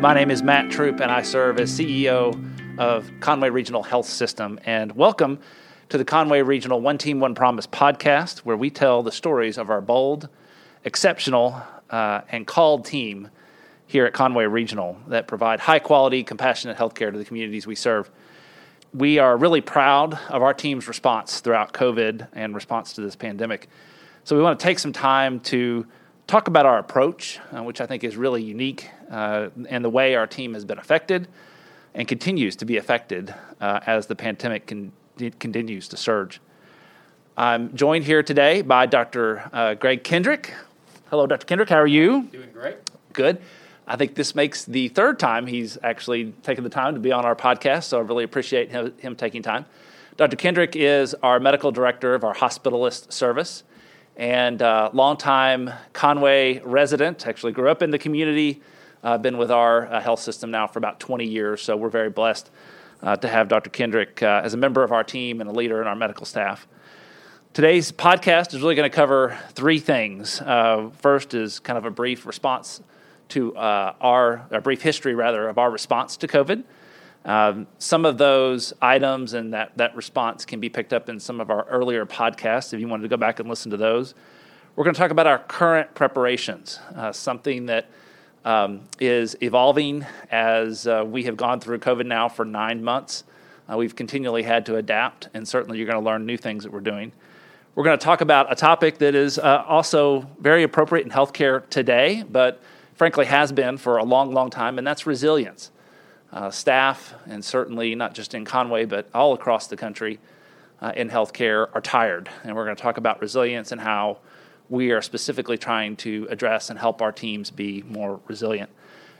My name is Matt Troop, and I serve as CEO of Conway Regional Health System. And welcome to the Conway Regional One Team, One Promise podcast, where we tell the stories of our bold, exceptional, and called team here at Conway Regional that provide high-quality, compassionate healthcare to the communities we serve. We are really proud of our team's response throughout COVID and response to this pandemic. So we want to take some time to talk about our approach, which I think is really unique, and the way our team has been affected and continues to be affected as the pandemic continues to surge. I'm joined here today by Dr. Greg Kendrick. Hello, Dr. Kendrick. How are you? Doing great. Good. I think this makes the third time he's actually taken the time to be on our podcast, so I really appreciate him taking time. Dr. Kendrick is our medical director of our hospitalist service and longtime Conway resident, actually grew up in the community, been with our health system now for about 20 years, so we're very blessed to have Dr. Kendrick as a member of our team and a leader in our medical staff. Today's podcast is really going to cover three things. First is kind of a brief response to our response to COVID. Some of those items and that response can be picked up in some of our earlier podcasts if you wanted to go back and listen to those. We're going to talk about our current preparations, something that is evolving as we have gone through COVID now for 9 months. We've continually had to adapt, and certainly you're going to learn new things that we're doing. We're going to talk about a topic that is also very appropriate in healthcare today, but frankly has been for a long, long time, and that's resilience. Staff, and certainly not just in Conway, but all across the country in healthcare are tired. And we're going to talk about resilience and how we are specifically trying to address and help our teams be more resilient.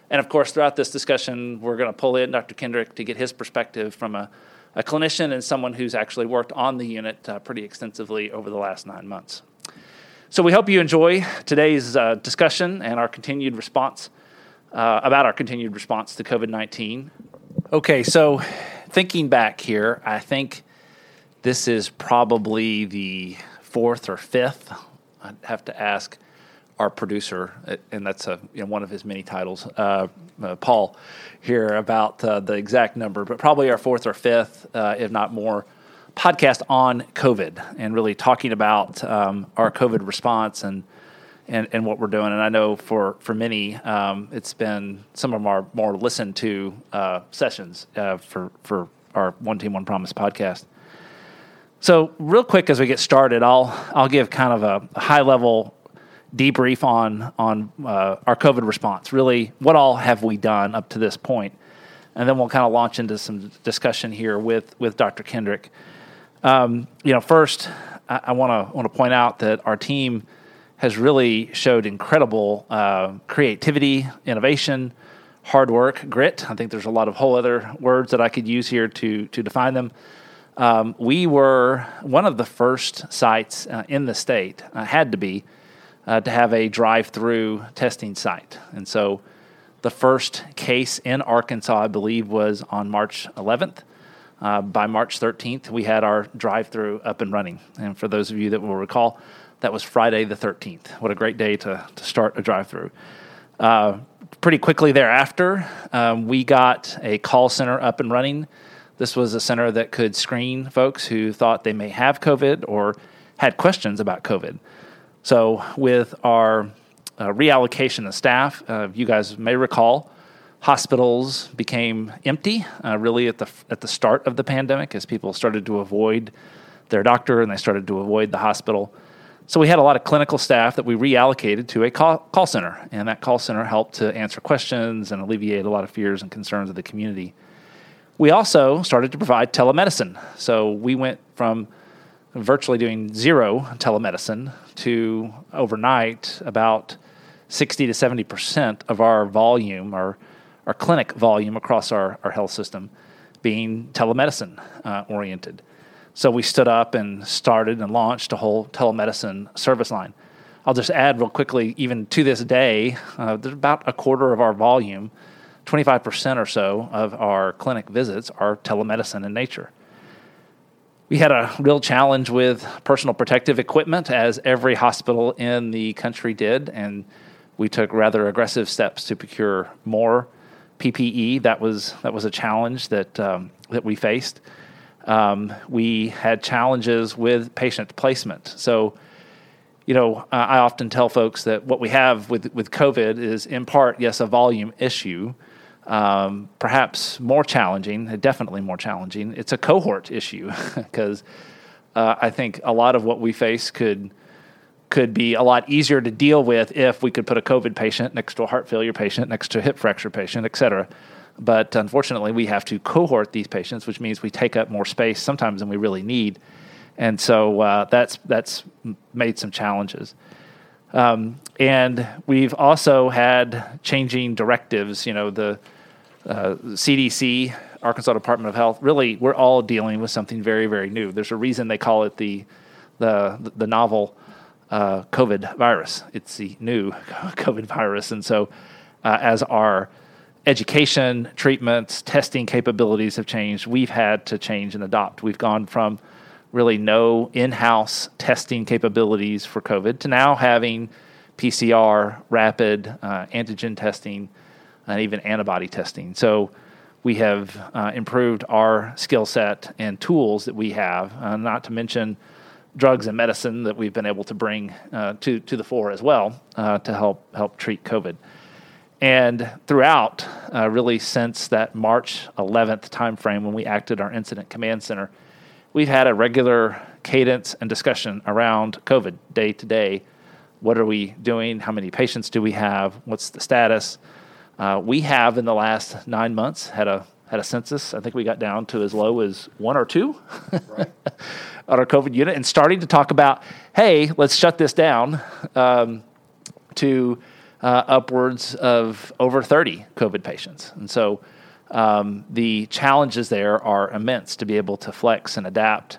And of course, throughout this discussion, we're going to pull in Dr. Kendrick to get his perspective from a clinician and someone who's actually worked on the unit pretty extensively over the last 9 months. So we hope you enjoy today's discussion and our continued response about our continued response to COVID-19. Okay, so thinking back here, I think this is probably the fourth or fifth. I'd have to ask our producer, and that's one of his many titles, Paul, here about the exact number, but probably our fourth or fifth, if not more, podcast on COVID and really talking about our COVID response and what we're doing. And I know for many, it's been some of our more listened to sessions for our One Team, One Promise podcast. So real quick as we get started, I'll give kind of a high level debrief on our COVID response. Really, what all have we done up to this point? And then we'll kind of launch into some discussion here with Dr. Kendrick. First, I want to point out that our team has really showed incredible creativity, innovation, hard work, grit. I think there's a lot of whole other words that I could use here to define them. We were one of the first sites in the state, had to have a drive-through testing site. And so the first case in Arkansas, I believe, was on March 11th. By March 13th, we had our drive-through up and running. And for those of you that will recall, that was Friday the 13th. What a great day to start a drive-through. Pretty quickly thereafter, we got a call center up and running. This was a center that could screen folks who thought they may have COVID or had questions about COVID. So with our reallocation of staff, you guys may recall, hospitals became empty really at the start of the pandemic as people started to avoid their doctor and they started to avoid the hospital. So we had a lot of clinical staff that we reallocated to a call center, and that call center helped to answer questions and alleviate a lot of fears and concerns of the community. We also started to provide telemedicine. So we went from virtually doing zero telemedicine to overnight about 60 to 70% of our volume, our clinic volume across our health system being telemedicine oriented. So we stood up and started and launched a whole telemedicine service line. I'll just add real quickly, even to this day, there's about a quarter of our volume, 25% or so of our clinic visits are telemedicine in nature. We had a real challenge with personal protective equipment, as every hospital in the country did, and we took rather aggressive steps to procure more PPE. That was a challenge that we faced. We had challenges with patient placement. So, I often tell folks that what we have with COVID is in part, yes, a volume issue, perhaps more challenging, definitely more challenging. It's a cohort issue because I think a lot of what we face could be a lot easier to deal with if we could put a COVID patient next to a heart failure patient, next to a hip fracture patient, et cetera. But unfortunately, we have to cohort these patients, which means we take up more space sometimes than we really need. And so that's made some challenges. And we've also had changing directives. The CDC, Arkansas Department of Health, really, we're all dealing with something very, very new. There's a reason they call it the novel COVID virus. It's the new COVID virus. And so as our education, treatments, testing capabilities have changed, we've had to change and adopt. We've gone from really no in-house testing capabilities for COVID to now having PCR, rapid antigen testing, and even antibody testing. So we have improved our skill set and tools that we have, not to mention drugs and medicine that we've been able to bring to the fore as well to help treat COVID. And throughout, really since that March 11th timeframe when we acted our Incident Command Center, we've had a regular cadence and discussion around COVID day to day. What are we doing? How many patients do we have? What's the status? We have in the last 9 months had a census. I think we got down to as low as 1 or 2 right. on our COVID unit, and starting to talk about, hey, let's shut this down to upwards of over 30 COVID patients. And so the challenges there are immense to be able to flex and adapt,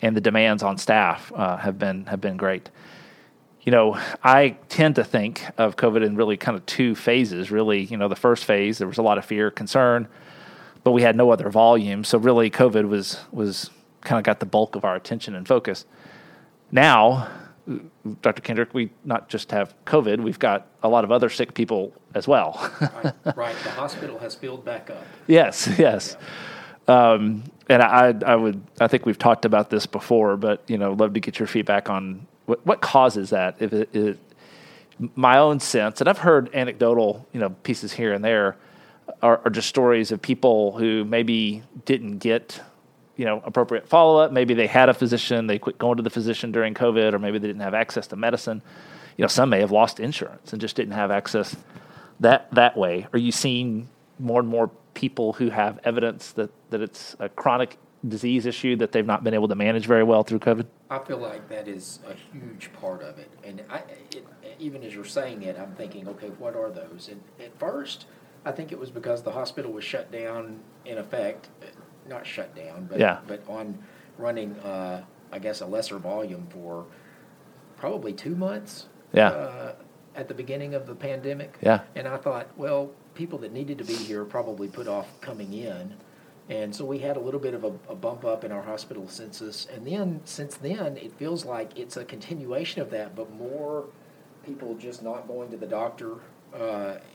and the demands on staff have been great. I tend to think of COVID in really kind of 2 phases. Really, the first phase, there was a lot of fear, concern, but we had no other volume. So really COVID was kind of got the bulk of our attention and focus. Now, Dr. Kendrick, we not just have COVID, we've got a lot of other sick people as well. Right. The hospital has filled back up. Yes. Yeah. And I think we've talked about this before, but, love to get your feedback on what causes that. If it, my own sense, and I've heard anecdotal, pieces here and there are just stories of people who maybe didn't get appropriate follow-up. Maybe they had a physician, they quit going to the physician during COVID, or maybe they didn't have access to medicine. Some may have lost insurance and just didn't have access that way. Are you seeing more and more people who have evidence that it's a chronic disease issue that they've not been able to manage very well through COVID? I feel like that is a huge part of it. And even as you're saying it, I'm thinking, okay, what are those? And at first, I think it was because the hospital was shut down in effect. Not shut down, but yeah. But on running, a lesser volume for probably 2 months. Yeah. At the beginning of the pandemic. Yeah. And I thought, well, people that needed to be here probably put off coming in, and so we had a little bit of a bump up in our hospital census. And then since then, it feels like it's a continuation of that, but more people just not going to the doctor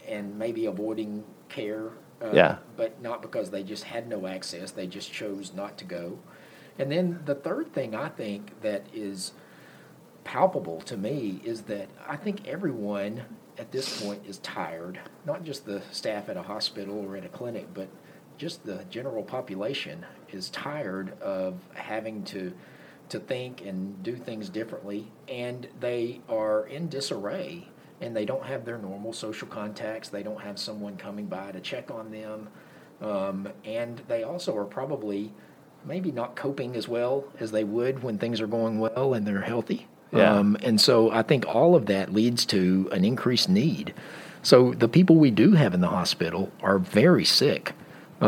and maybe avoiding care. But not because they just had no access. They just chose not to go. And then the third thing I think that is palpable to me is that I think everyone at this point is tired, not just the staff at a hospital or at a clinic, but just the general population is tired of having to think and do things differently, and they are in disarray. And they don't have their normal social contacts. They don't have someone coming by to check on them. And they also are probably maybe not coping as well as they would when things are going well and they're healthy. Yeah. And so I think all of that leads to an increased need. So the people we do have in the hospital are very sick. We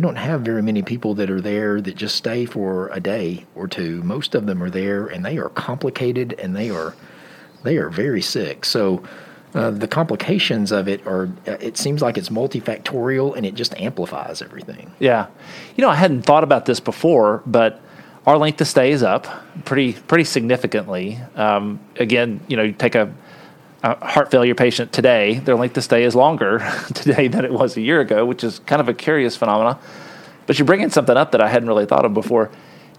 don't have very many people that are there that just stay for a day or two. Most of them are there, and they are complicated, and they are very sick. So the complications of it are, it seems like it's multifactorial, and it just amplifies everything. Yeah. I hadn't thought about this before, but our length of stay is up pretty significantly. Again, you take a heart failure patient today, their length of stay is longer today than it was a year ago, which is kind of a curious phenomenon. But you're bringing something up that I hadn't really thought of before.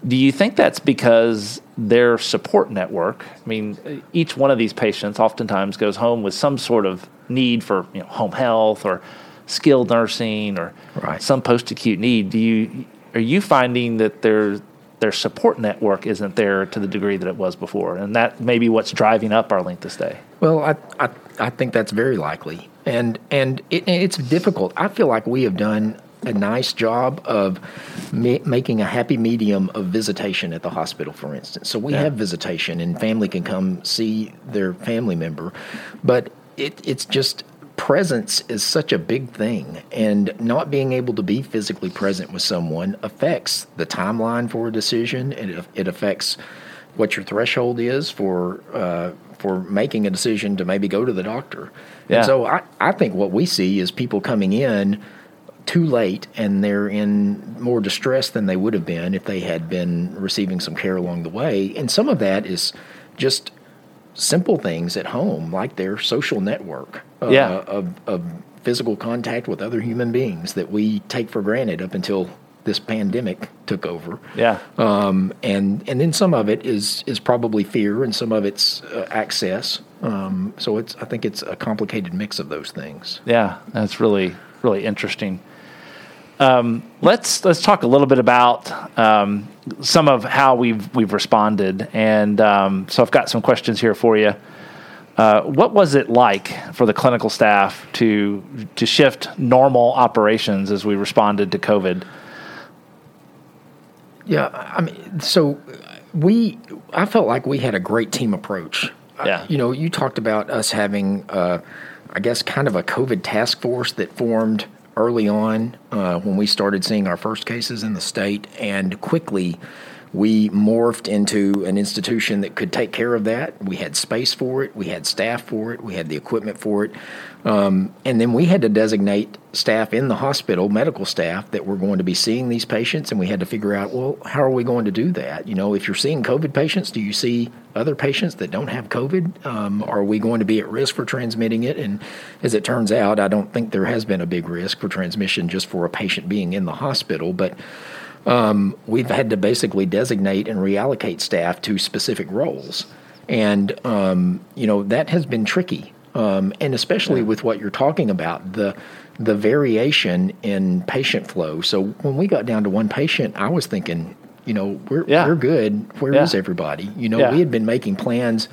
Do you think that's because their support network, I mean, each one of these patients oftentimes goes home with some sort of need for, you know, home health or skilled nursing or right. some post-acute need. Are you finding that their support network isn't there to the degree that it was before? And that may be what's driving up our length of stay. Well, I think that's very likely. And it's difficult. I feel like we have done a nice job of making a happy medium of visitation at the hospital, for instance. So we have visitation, and family can come see their family member. But it's just presence is such a big thing, and not being able to be physically present with someone affects the timeline for a decision, and it affects what your threshold is for making a decision to maybe go to the doctor. Yeah. And so I think what we see is people coming in too late, and they're in more distress than they would have been if they had been receiving some care along the way. And some of that is just simple things at home, like their social network of physical contact with other human beings that we take for granted up until this pandemic took over. Yeah. And then some of it is probably fear, and some of it's access. So I think it's a complicated mix of those things. Yeah, that's really, really interesting. Let's talk a little bit about some of how we've responded, and so I've got some questions here for you. What was it like for the clinical staff to shift normal operations as we responded to COVID? Yeah, I mean, so I felt like we had a great team approach. Yeah, you talked about us having, kind of a COVID task force that formed early on when we started seeing our first cases in the state, and quickly we morphed into an institution that could take care of that. We had space for it. We had staff for it. We had the equipment for it. And then we had to designate staff in the hospital, medical staff, that were going to be seeing these patients. And we had to figure out, well, how are we going to do that? You know, if you're seeing COVID patients, do you see other patients that don't have COVID? Are we going to be at risk for transmitting it? And as it turns out, I don't think there has been a big risk for transmission just for a patient being in the hospital. But we've had to basically designate and reallocate staff to specific roles. And, that has been tricky. And especially with what you're talking about, the variation in patient flow. So when we got down to one patient, I was thinking, we're good. Where is everybody? We had been making plans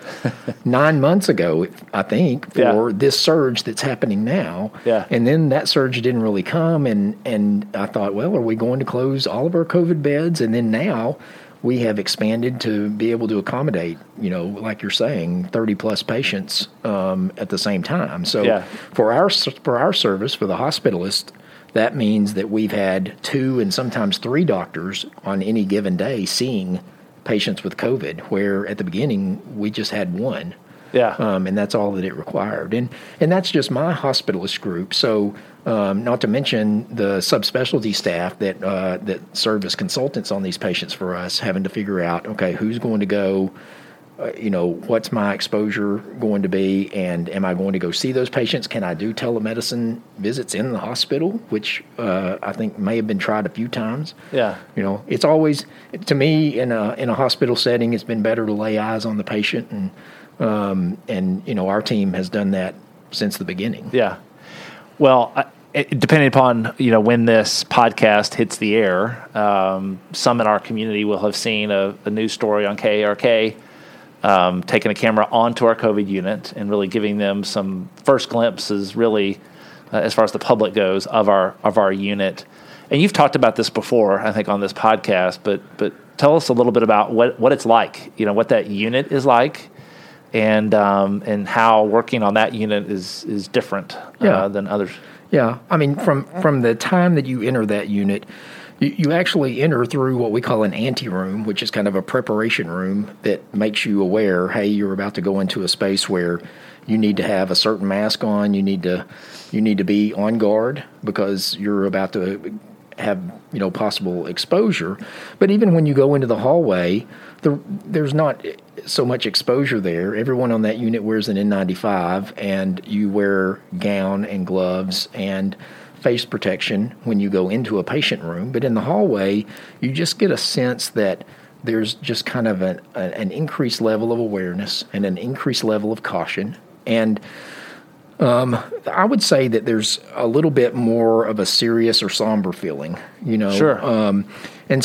9 months ago, I think, for this surge that's happening now. Yeah. And then that surge didn't really come. And I thought, well, are we going to close all of our COVID beds? And then now we have expanded to be able to accommodate, like you're saying, 30 plus patients at the same time. So for our service, for the hospitalist, that means that we've had 2 and sometimes 3 doctors on any given day seeing patients with COVID, where at the beginning we just had 1. Yeah. And that's all that it required. And that's just my hospitalist group. So not to mention the subspecialty staff that serve as consultants on these patients for us, having to figure out, okay, who's going to go, what's my exposure going to be, and am I going to go see those patients? Can I do telemedicine visits in the hospital, which I think may have been tried a few times. Yeah. It's always, to me, in a hospital setting, it's been better to lay eyes on the patient, and our team has done that since the beginning. Yeah. Well, depending upon, when this podcast hits the air, some in our community will have seen a news story on KRK taking a camera onto our COVID unit and really giving them some first glimpses, really, as far as the public goes, of our unit. And you've talked about this before, I think, on this podcast, but tell us a little bit about what it's like, what that unit is like, and how working on that unit is different than others. Yeah, I mean, from the time that you enter that unit, you actually enter through what we call an ante room, which is kind of a preparation room that makes you aware, hey, you're about to go into a space where you need to have a certain mask on, you need to be on guard because you're about to have you know, possible exposure. But even when you go into the hallway, there's not so much exposure there. Everyone on that unit wears an N95, and you wear gown and gloves and face protection when you go into a patient room. But in the hallway, you just get a sense that there's just kind of an increased level of awareness and an increased level of caution. And I would say that there's a little bit more of a serious or somber feeling, you know. Sure.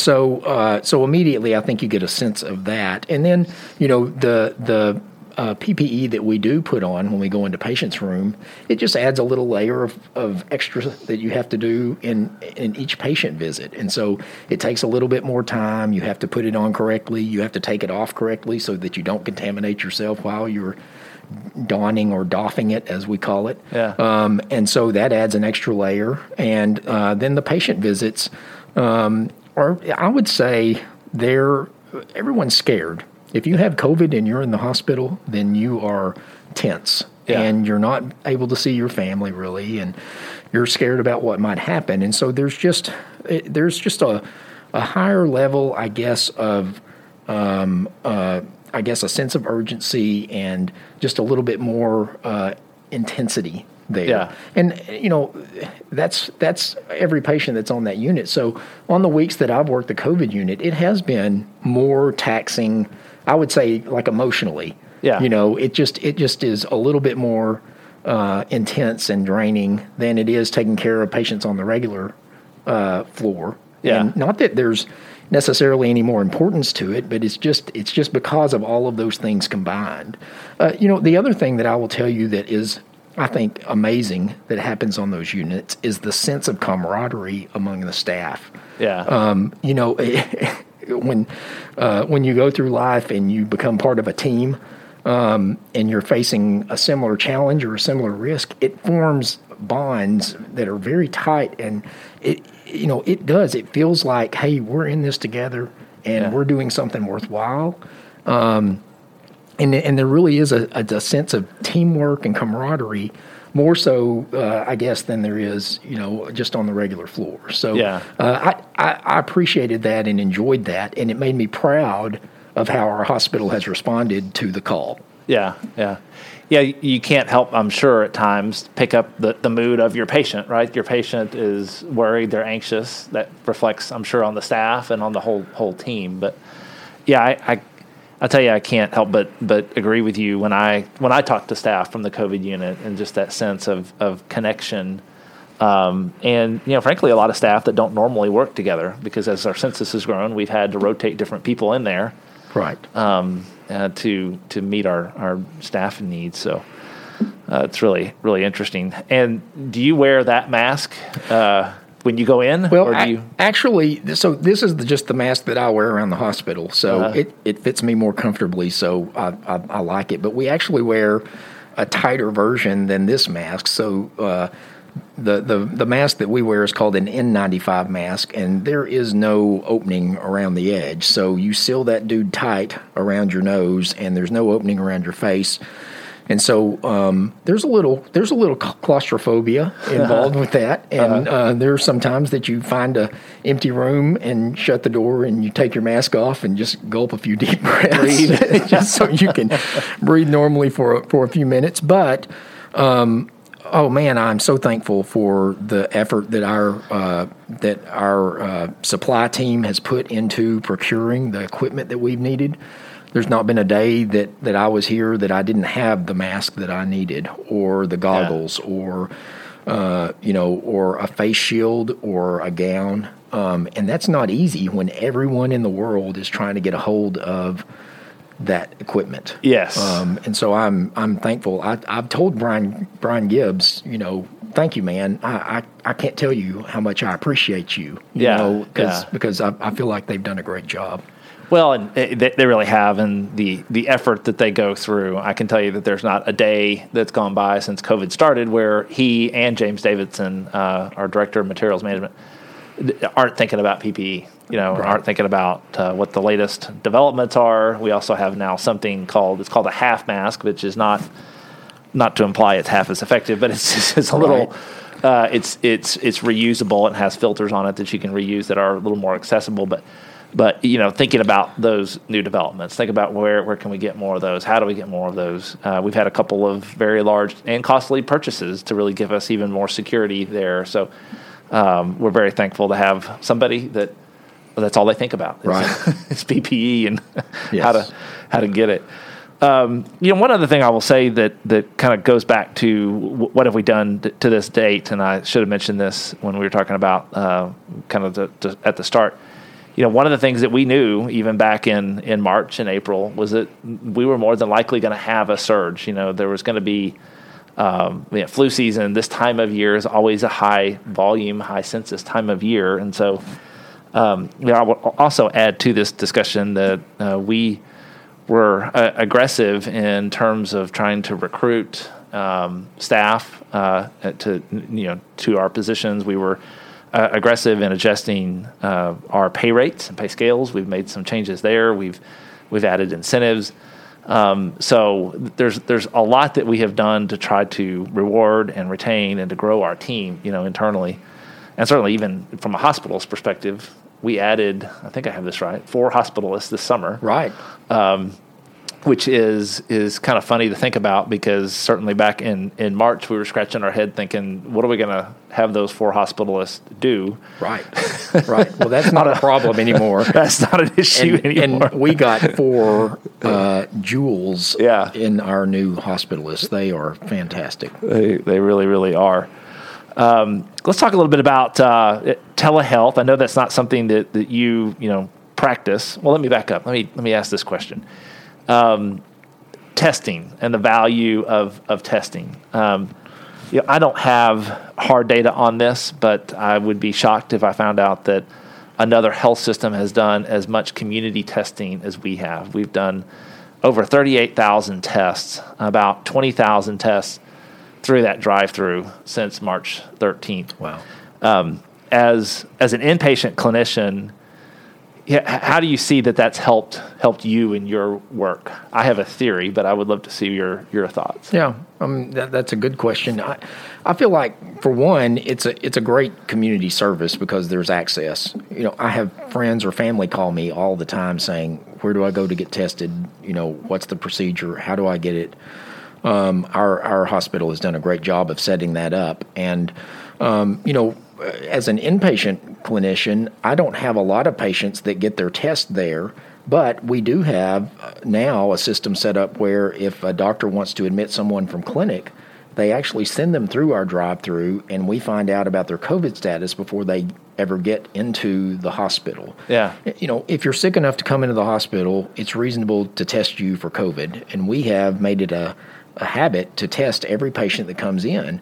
So immediately I think you get a sense of that. And then, you know, the PPE that we do put on when we go into patients' room, it just adds a little layer of extra that you have to do in each patient visit. And so it takes a little bit more time. You have to put it on correctly. You have to take it off correctly so that you don't contaminate yourself while you're donning or doffing it, as we call it. Yeah. And so that adds an extra layer. And then the patient visits are, I would say, everyone's scared. If you have COVID and you're in the hospital, then you are tense. Yeah. And you're not able to see your family, really, and you're scared about what might happen. And so there's just a higher level, I guess, of a sense of urgency and just a little bit more intensity there. Yeah. And, you know, that's every patient that's on that unit. So on the weeks that I've worked the COVID unit, it has been more taxing, I would say, like emotionally. Yeah. You know, it just is a little bit more intense and draining than it is taking care of patients on the regular floor. Yeah. And not that there's necessarily any more importance to it, but it's just because of all of those things combined. You know, the other thing that I will tell you that is, I think, amazing that happens on those units is the sense of camaraderie among the staff. Yeah. You know, when you go through life and you become part of a team, and you're facing a similar challenge or a similar risk, it forms bonds that are very tight, and it feels like, hey, we're in this together and we're doing something worthwhile. And there really is a sense of teamwork and camaraderie, more so, I guess, than there is, you know, just on the regular floor. So I appreciated that and enjoyed that, and it made me proud of how our hospital has responded to the call. Yeah, yeah. Yeah, you can't help, I'm sure, at times, pick up the mood of your patient, right? Your patient is worried, they're anxious. That reflects, I'm sure, on the staff and on the whole team. But, yeah, I tell you, I can't help but agree with you. When I talk to staff from the COVID unit, and just that sense of connection, and, you know, frankly, a lot of staff that don't normally work together, because as our census has grown, we've had to rotate different people in there. Right. To meet our staff needs. So it's really, really interesting. And do you wear that mask when you go in? Well, or do you... actually, so this is just the mask that I wear around the hospital. So it fits me more comfortably, so I like it. But we actually wear a tighter version than this mask. So the mask that we wear is called an N95 mask, and there is no opening around the edge. So you seal that dude tight around your nose, and there's no opening around your face. And so there's a little claustrophobia involved with that. And there are some times that you find an empty room and shut the door, and you take your mask off and just gulp a few deep breaths just so you can breathe normally for a few minutes. But oh man, I'm so thankful for the effort that our supply team has put into procuring the equipment that we've needed. There's not been a day that I was here that I didn't have the mask that I needed, or the goggles, or or a face shield, or a gown. And that's not easy when everyone in the world is trying to get a hold of that equipment. Yes. And so I'm thankful. I've told Brian Gibbs, you know, thank you, man. I can't tell you how much I appreciate you. Because I feel like they've done a great job. Well, and they really have, and the effort that they go through. I can tell you that there's not a day that's gone by since COVID started where he and James Davidson, our director of materials management, aren't thinking about PPE, you know, right. Aren't thinking about what the latest developments are. We also have now something called a half mask, which is not not to imply it's half as effective, but it's a little, it's reusable and has filters on it that you can reuse that are a little more accessible. But you know, thinking about those new developments, think about where can we get more of those? How do we get more of those? We've had a couple of very large and costly purchases to really give us even more security there. So we're very thankful to have somebody that's all they think about. It's PPE and how to get it. You know, one other thing I will say that kind of goes back to what have we done to this date, and I should have mentioned this when we were talking about kind of at the start. You know, one of the things that we knew even back in March and April was that we were more than likely going to have a surge. You know, there was going to be flu season. This time of year is always a high volume, high census time of year, and so I would also add to this discussion that we were aggressive in terms of trying to recruit staff to our positions. We were aggressive in adjusting our pay rates and pay scales. We've made some changes there. We've added incentives. So there's a lot that we have done to try to reward and retain and to grow our team, you know, internally. And certainly even from a hospital's perspective, we added, I think I have this right, 4 hospitalists this summer. Right. Which is kind of funny to think about, because certainly back in March, we were scratching our head thinking, what are we going to have those 4 hospitalists do? Right. Well, that's not a problem anymore. That's not an issue anymore. And we got 4 jewels in our new hospitalists. They are fantastic. They really, really are. Let's talk a little bit about telehealth. I know that's not something that you practice. Well, let me back up. Let me ask this question. Testing and the value of testing. I don't have hard data on this, but I would be shocked if I found out that another health system has done as much community testing as we have. We've done over 38,000 tests, about 20,000 tests through that drive-through since March 13th. Wow. As an inpatient clinician, how do you see that that's helped you in your work? I have a theory, but I would love to see your thoughts. Yeah, that's a good question. I feel like, for one, it's a great community service because there's access. You know, I have friends or family call me all the time saying, "Where do I go to get tested? You know, what's the procedure? How do I get it?" Our hospital has done a great job of setting that up. And, as an inpatient clinician, I don't have a lot of patients that get their test there, but we do have now a system set up where if a doctor wants to admit someone from clinic, they actually send them through our drive-through, and we find out about their COVID status before they ever get into the hospital. Yeah. You know, if you're sick enough to come into the hospital, it's reasonable to test you for COVID, and we have made it a habit to test every patient that comes in.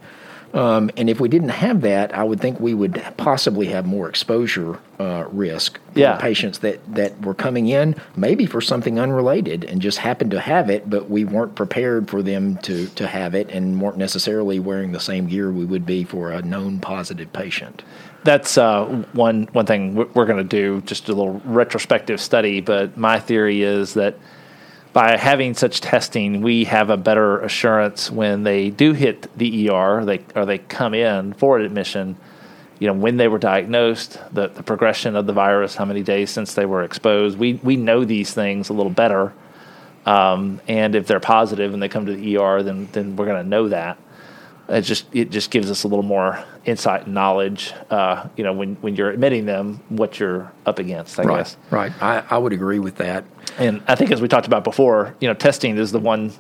And if we didn't have that, I would think we would possibly have more exposure risk for patients that were coming in maybe for something unrelated and just happened to have it, but we weren't prepared for them to have it and weren't necessarily wearing the same gear we would be for a known positive patient. That's one thing we're going to do, just a little retrospective study, but my theory is that by having such testing, we have a better assurance when they do hit the ER, they come in for admission, you know, when they were diagnosed, the progression of the virus, how many days since they were exposed. We know these things a little better. And if they're positive and they come to the ER, then we're going to know that. It just gives us a little more insight and knowledge, when you're admitting them, what you're up against, I guess. Right. I would agree with that. And I think as we talked about before, you know, testing is the one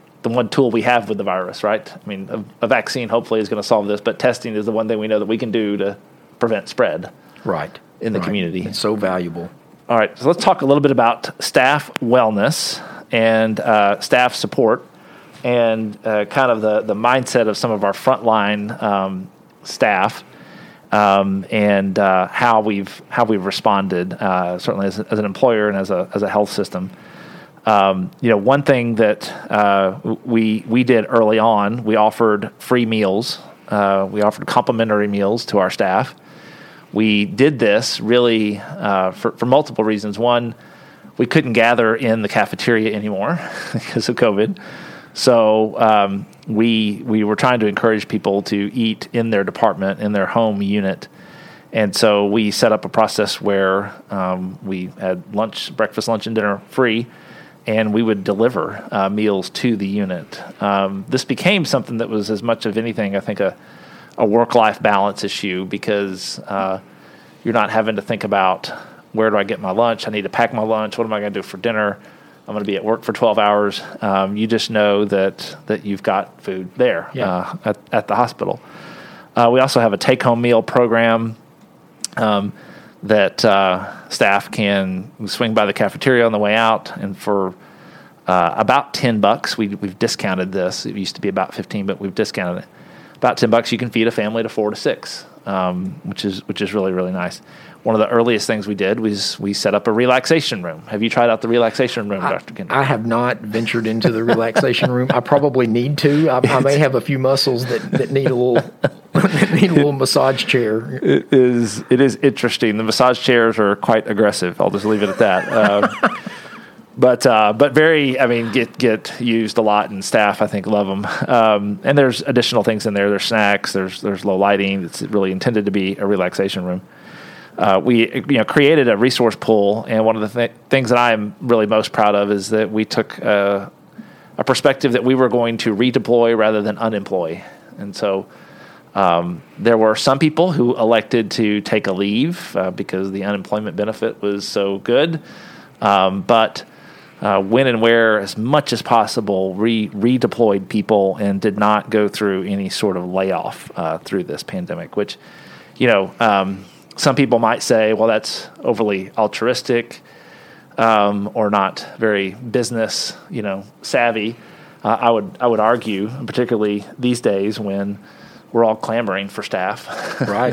tool we have with the virus, right? I mean, a vaccine hopefully is going to solve this, but testing is the one thing we know that we can do to prevent spread. Right. In the community. It's so valuable. All right. So let's talk a little bit about staff wellness and staff support, and kind of the mindset of some of our frontline staff, and how we've responded, certainly as an employer and as a health system. One thing that we did early on, we offered free meals. We offered complimentary meals to our staff. We did this really for multiple reasons. One, we couldn't gather in the cafeteria anymore because of COVID. So we were trying to encourage people to eat in their department, in their home unit. And so we set up a process where we had lunch, breakfast, lunch, and dinner free, and we would deliver meals to the unit. This became something that was, as much of anything, I think, a work-life balance issue, because you're not having to think about, where do I get my lunch? I need to pack my lunch. What am I going to do for dinner? I'm going to be at work for 12 hours. You just know that you've got food there at the hospital. We also have a take-home meal program that staff can swing by the cafeteria on the way out, and for about $10, we've discounted this. It used to be about 15, but we've discounted it. About $10, you can feed a family to 4 to 6, which is really, really nice. One of the earliest things we did was we set up a relaxation room. Have you tried out the relaxation room, Dr. Kendrick? I have not ventured into the relaxation room. I probably need to. I may have a few muscles that need a little massage chair. It is interesting. The massage chairs are quite aggressive. I'll just leave it at that. But very, get used a lot, and staff, I think, love them. And there's additional things in there. There's snacks. There's low lighting. It's really intended to be a relaxation room. We created a resource pool, and one of the things that I'm really most proud of is that we took a perspective that we were going to redeploy rather than unemploy. And so there were some people who elected to take a leave because the unemployment benefit was so good. But when and where, as much as possible, redeployed people and did not go through any sort of layoff through this pandemic, which, some people might say, well, that's overly altruistic or not very business, savvy. I would argue, particularly these days when we're all clamoring for staff. Right.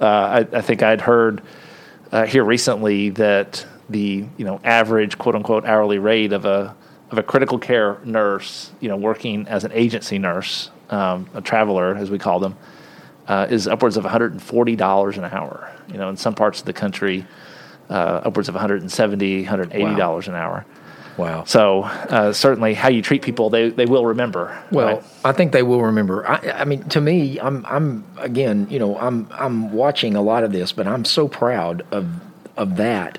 I think I'd heard here recently that the average quote unquote hourly rate of a critical care nurse, working as an agency nurse, a traveler as we call them, is upwards of $140 an hour. In some parts of the country, upwards of $170, $180 an hour. Wow. So certainly, how you treat people, they will remember. Well, right? I think they will remember. To me, I'm watching a lot of this, but I'm so proud of that.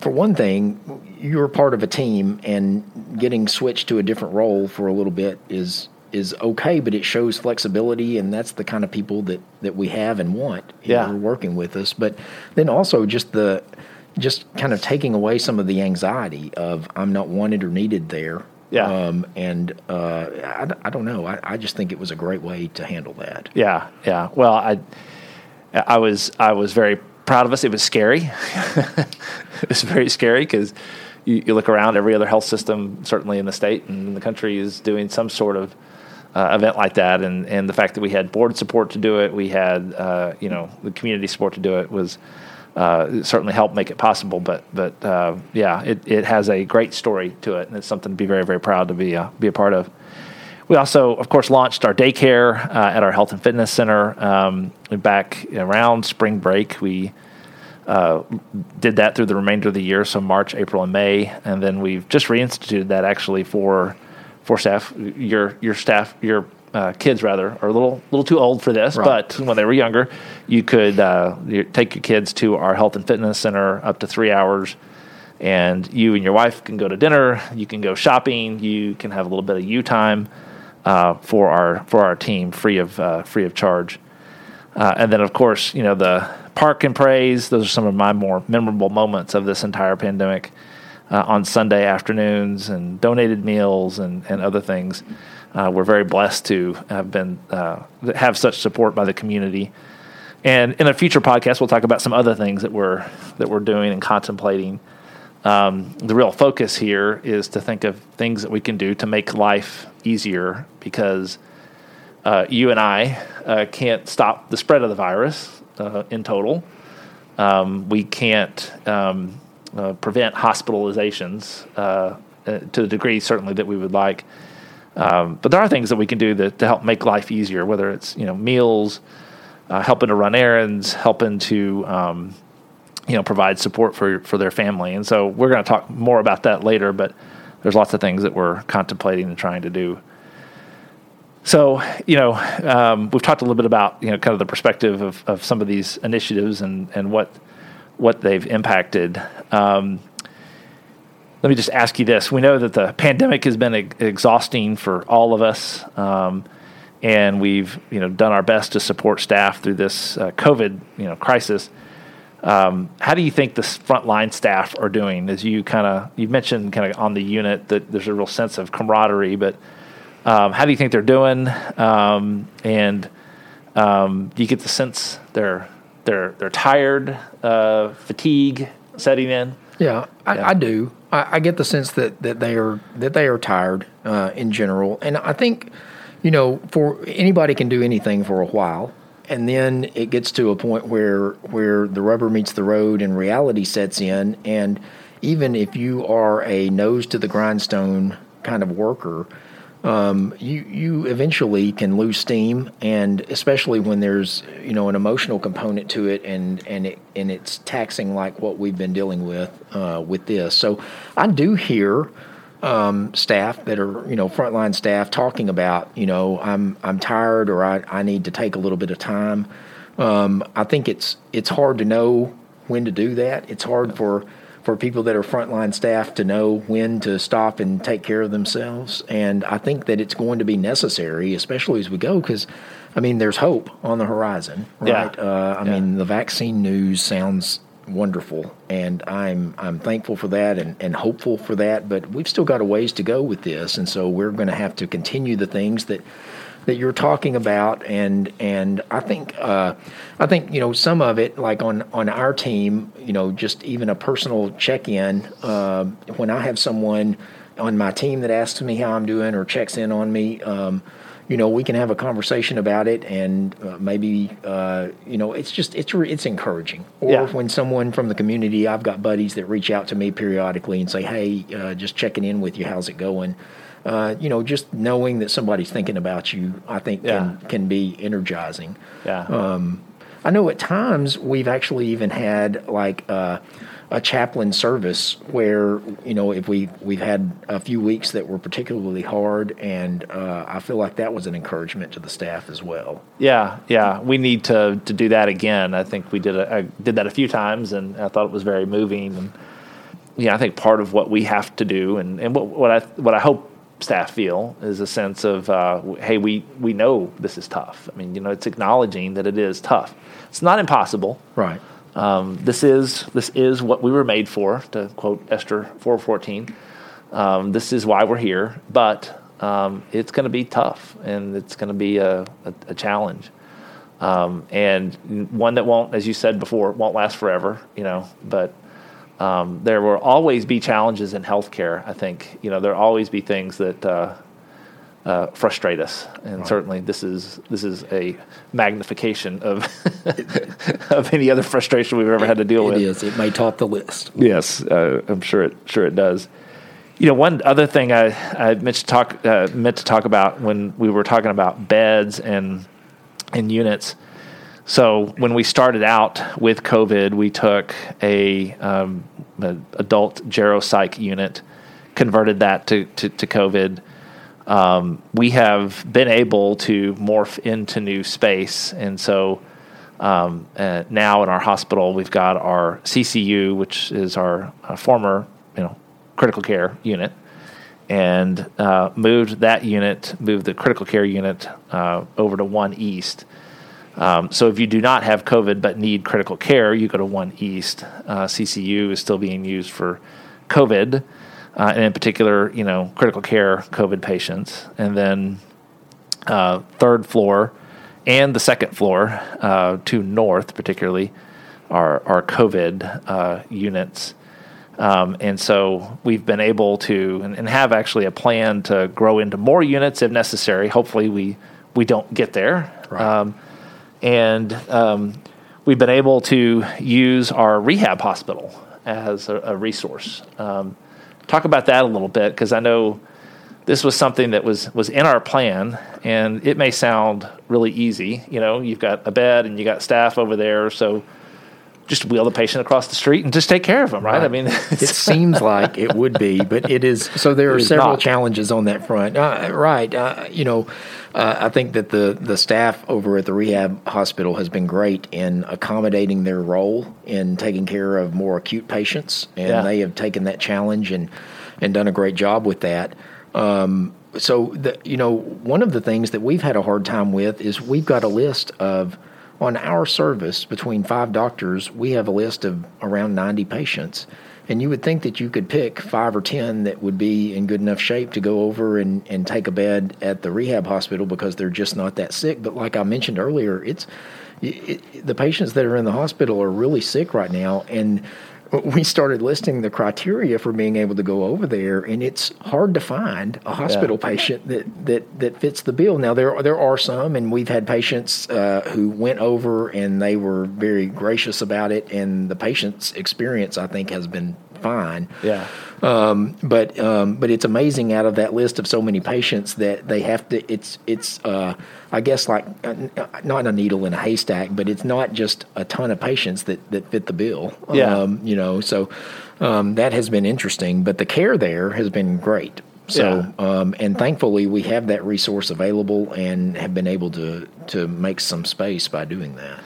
For one thing, you're part of a team, and getting switched to a different role for a little bit is okay, but it shows flexibility, and that's the kind of people that we have and want who are working with us. But then also just kind of taking away some of the anxiety of I'm not wanted or needed there. Yeah. I don't know. I just think it was a great way to handle that. Yeah. Yeah. Well, I was very proud of us. It was scary. It was very scary because you look around, every other health system, certainly in the state and in the country, is doing some sort of event like that. And the fact that we had board support to do it, we had, the community support to do it was certainly helped make it possible. But it has a great story to it, and it's something to be very, very proud to be a part of. We also, of course, launched our daycare at our health and fitness center. Back around spring break, we did that through the remainder of the year, so March, April, and May, and then we've just reinstituted that actually for staff. Your staff, your kids rather, are a little too old for this, right. But when they were younger, you could take your kids to our health and fitness center up to 3 hours, and you and your wife can go to dinner, you can go shopping, you can have a little bit of you time for our team, free of charge. And then, of course, the park and praise, those are some of my more memorable moments of this entire pandemic, on Sunday afternoons and donated meals and other things. We're very blessed to have such support by the community. And in a future podcast, we'll talk about some other things that we're doing and contemplating. The real focus here is to think of things that we can do to make life easier, because you and I can't stop the spread of the virus in total. We can't prevent hospitalizations to the degree certainly that we would like. But there are things that we can do to help make life easier, whether it's meals, helping to run errands, helping to provide support for their family. And so we're going to talk more about that later, but there's lots of things that we're contemplating and trying to do. So, we've talked a little bit about, kind of the perspective of some of these initiatives and what they've impacted. Let me just ask you this. We know that the pandemic has been exhausting for all of us, and we've, done our best to support staff through this COVID, crisis. How do you think the frontline staff are doing? As you mentioned kind of on the unit that there's a real sense of camaraderie, but how do you think they're doing? Do you get the sense they're tired, fatigue setting in? Yeah, I do. I get the sense that they are tired in general, and I think, for anybody can do anything for a while, and then it gets to a point where the rubber meets the road and reality sets in, and even if you are a nose to the grindstone kind of worker. You eventually can lose steam, and especially when there's an emotional component to it, and it's taxing like what we've been dealing with this. So I do hear staff that are frontline staff talking about I'm tired, or I need to take a little bit of time. I think it's hard to know when to do that. It's hard for people that are frontline staff to know when to stop and take care of themselves. And I think that it's going to be necessary, especially as we go, because, there's hope on the horizon, right? Yeah. The vaccine news sounds wonderful, and I'm thankful for that and hopeful for that, but we've still got a ways to go with this, and so we're going to have to continue the things that you're talking about, and I think some of it, like on our team, just even a personal check-in, when I have someone on my team that asks me how I'm doing or checks in on me, we can have a conversation about it, and it's encouraging. Or when someone from the community, I've got buddies that reach out to me periodically and say, hey, just checking in with you, how's it going? Just knowing that somebody's thinking about you, I think can be energizing. Yeah. I know at times we've actually even had like a chaplain service where, if we've had a few weeks that were particularly hard, and I feel like that was an encouragement to the staff as well. Yeah, yeah. We need to do that again. I think I did that a few times, and I thought it was very moving. And I think part of what we have to do and what I hope staff feel is a sense of, hey, we know this is tough. It's acknowledging that it is tough. It's not impossible. Right. This is what we were made for, to quote Esther 4:14. This is why we're here, but it's going to be tough, and it's going to be a challenge. And one that won't, as you said before, won't last forever, but there will always be challenges in healthcare. I think there will always be things that frustrate us, and right. Certainly this is a magnification of of any other frustration we've ever had to deal with. It is. It may top the list. Yes, I'm sure it does. One other thing I meant to talk about when we were talking about beds and units. So when we started out with COVID, we took an adult geropsych unit, converted that to COVID. We have been able to morph into new space, and so now in our hospital we've got our CCU, which is our former critical care unit, and moved the critical care unit over to One East. So if you do not have COVID but need critical care, you go to One East. CCU is still being used for COVID, and in particular, critical care COVID patients. And then third floor and the second floor, to north particularly, are COVID units. And so we've been able to and have actually a plan to grow into more units if necessary. Hopefully we don't get there. Right. And we've been able to use our rehab hospital as a resource. Talk about that a little bit, because I know this was something that was in our plan, and it may sound really easy. You've got a bed and you got staff over there, so just wheel the patient across the street and just take care of them, right? I mean, it seems like it would be, but it is. So there are several challenges on that front. I think that the staff over at the rehab hospital has been great in accommodating their role in taking care of more acute patients, and they have taken that challenge and done a great job with that. So one of the things that we've had a hard time with is we've got a list of, on our service, between 5 doctors, we have a list of around 90 patients. And you would think that you could pick 5 or 10 that would be in good enough shape to go over and take a bed at the rehab hospital because they're just not that sick. But like I mentioned earlier, the patients that are in the hospital are really sick right now, and we started listing the criteria for being able to go over there, and it's hard to find a hospital patient that fits the bill. Now, there are some, and we've had patients who went over, and they were very gracious about it, and the patient's experience, I think, has been fine. Yeah. But it's amazing out of that list of so many patients that they have to, it's I guess like not a needle in a haystack, but it's not just a ton of patients that fit the bill. Yeah. That has been interesting, but the care there has been great. So, and thankfully we have that resource available and have been able to make some space by doing that.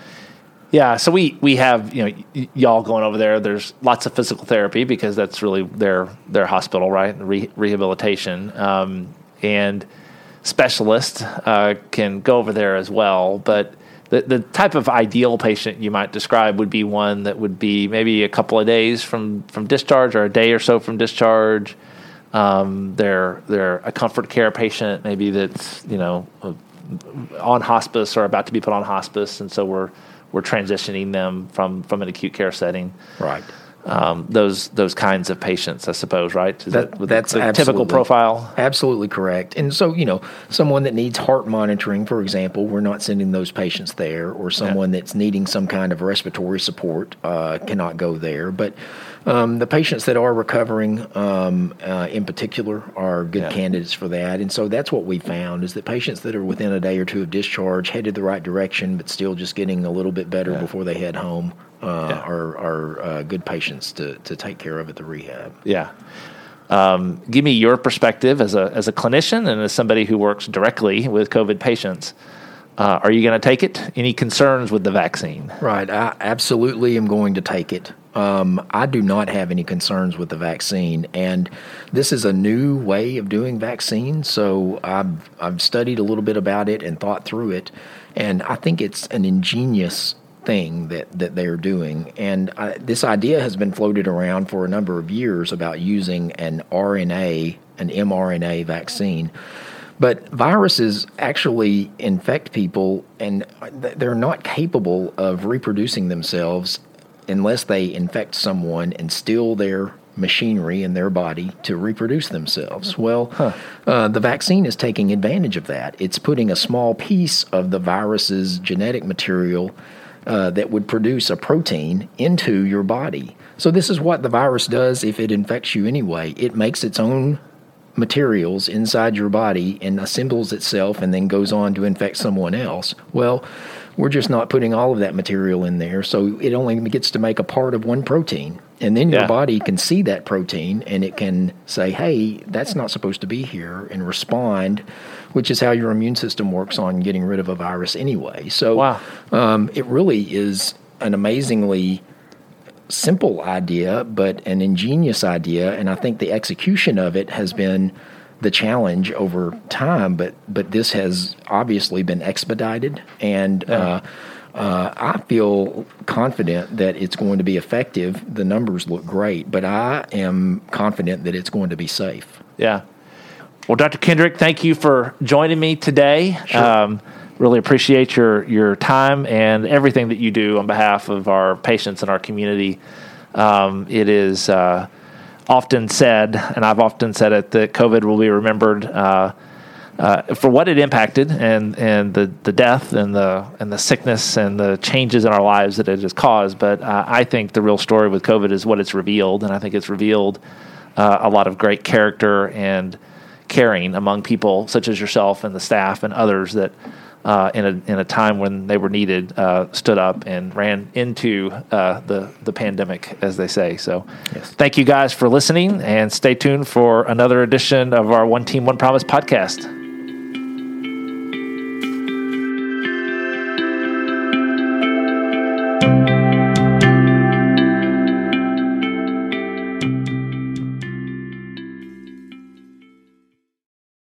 Yeah, so we have, y'all going over there. There's lots of physical therapy because that's really their hospital, right? Rehabilitation. And specialists can go over there as well. But the type of ideal patient you might describe would be one that would be maybe a couple of days from discharge or a day or so from discharge. They're a comfort care patient maybe that's, on hospice or about to be put on hospice. And so we're transitioning them from an acute care setting, right? Those kinds of patients, I suppose, right? That's the typical profile. Absolutely correct. And so, someone that needs heart monitoring, for example, we're not sending those patients there, or someone that's needing some kind of respiratory support cannot go there. But the patients that are recovering in particular are good candidates for that. And so that's what we found is that patients that are within a day or two of discharge headed the right direction, but still just getting a little bit better before they head home. Are good patients to take care of at the rehab. Yeah. Give me your perspective as a clinician and as somebody who works directly with COVID patients. Are you going to take it? Any concerns with the vaccine? Right. I absolutely am going to take it. I do not have any concerns with the vaccine, and this is a new way of doing vaccines. So I've studied a little bit about it and thought through it, and I think it's an ingenious thing that they are doing. And this idea has been floated around for a number of years about using an mRNA vaccine. But viruses actually infect people, and they're not capable of reproducing themselves unless they infect someone and steal their machinery in their body to reproduce themselves. Well, the vaccine is taking advantage of that. It's putting a small piece of the virus's genetic material that would produce a protein into your body. So this is what the virus does if it infects you anyway. It makes its own materials inside your body and assembles itself and then goes on to infect someone else. Well, we're just not putting all of that material in there, so it only gets to make a part of one protein. And then your body can see that protein, and it can say, hey, that's not supposed to be here, and respond, which is how your immune system works on getting rid of a virus anyway. So it really is an amazingly simple idea, but an ingenious idea, and I think the execution of it has been the challenge over time, but this has obviously been expedited, and I feel confident that it's going to be effective. The numbers look great, but I am confident that it's going to be safe. Yeah. Well, Dr. Kendrick, thank you for joining me today. Sure. Really appreciate your time and everything that you do on behalf of our patients and our community. It is often said, and I've often said it, that COVID will be remembered for what it impacted and the death and the sickness and the changes in our lives that it has caused. But I think the real story with COVID is what it's revealed, and I think it's revealed a lot of great character and caring among people such as yourself and the staff and others that in a time when they were needed, stood up and ran into the pandemic, as they say. So yes. Thank you guys for listening, and stay tuned for another edition of our One Team, One Promise podcast.